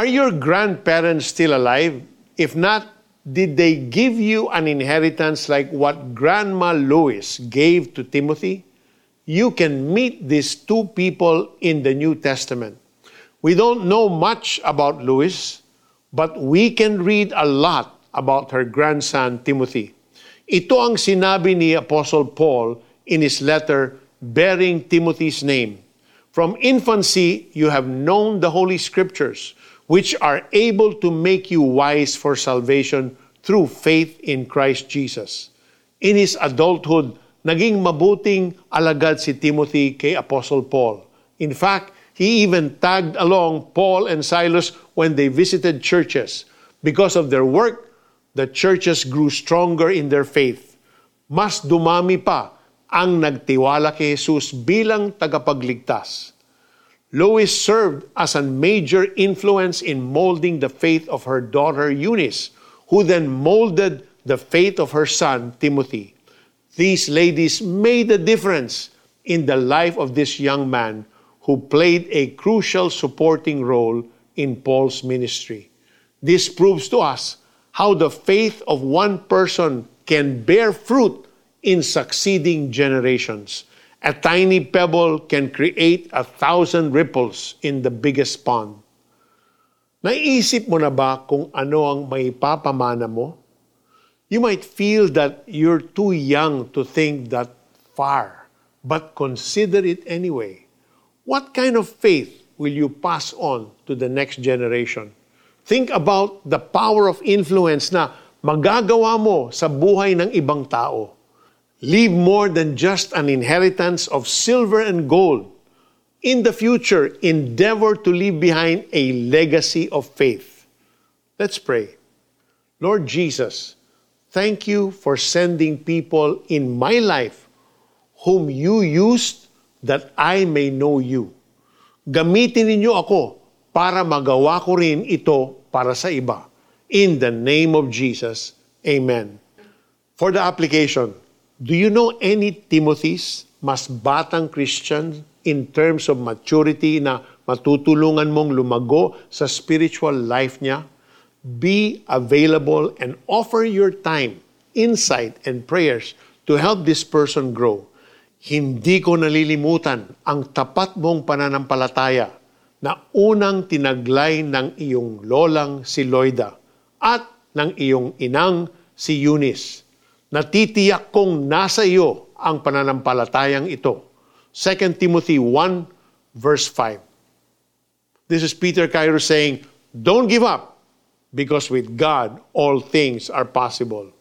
Are your grandparents still alive? If not, did they give you an inheritance like what Grandma Lois gave to Timothy? You can meet these two people in the New Testament. We don't know much about Lois, but we can read a lot about her grandson, Timothy. Ito ang sinabi ni Apostle Paul in his letter bearing Timothy's name. From infancy, you have known the Holy Scriptures, which are able to make you wise for salvation through faith in Christ Jesus. In his adulthood, naging mabuting alagad si Timothy kay Apostle Paul. In fact, he even tagged along Paul and Silas when they visited churches. Because of their work, the churches grew stronger in their faith. Mas dumami pa ang nagtiwala kay Jesus bilang tagapagligtas. Lois served as a major influence in molding the faith of her daughter Eunice, who then molded the faith of her son Timothy. These ladies made a difference in the life of this young man who played a crucial supporting role in Paul's ministry. This proves to us how the faith of one person can bear fruit in succeeding generations. A tiny pebble can create 1,000 ripples in the biggest pond. Naisip mo na ba kung ano ang maipapamana mo? You might feel that you're too young to think that far, but consider it anyway. What kind of faith will you pass on to the next generation? Think about the power of influence na magagawa mo sa buhay ng ibang tao. Leave more than just an inheritance of silver and gold. In the future, endeavor to leave behind a legacy of faith. Let's pray. Lord Jesus, thank you for sending people in my life whom you used that I may know you. Gamitin ninyo ako para magawa ko rin ito para sa iba. In the name of Jesus, amen. For the application, do you know any Timothys, mas batang Christian in terms of maturity na matutulungan mong lumago sa spiritual life niya? Be available and offer your time, insight, and prayers to help this person grow. Hindi ko nalilimutan ang tapat mong pananampalataya na unang tinaglay ng iyong lolang si Loida at ng iyong inang si Eunice. Natitiyak kong nasa iyo ang pananampalatayang ito. 2 Timothy 1 verse 5. This is Peter Cairo saying, don't give up because with God all things are possible.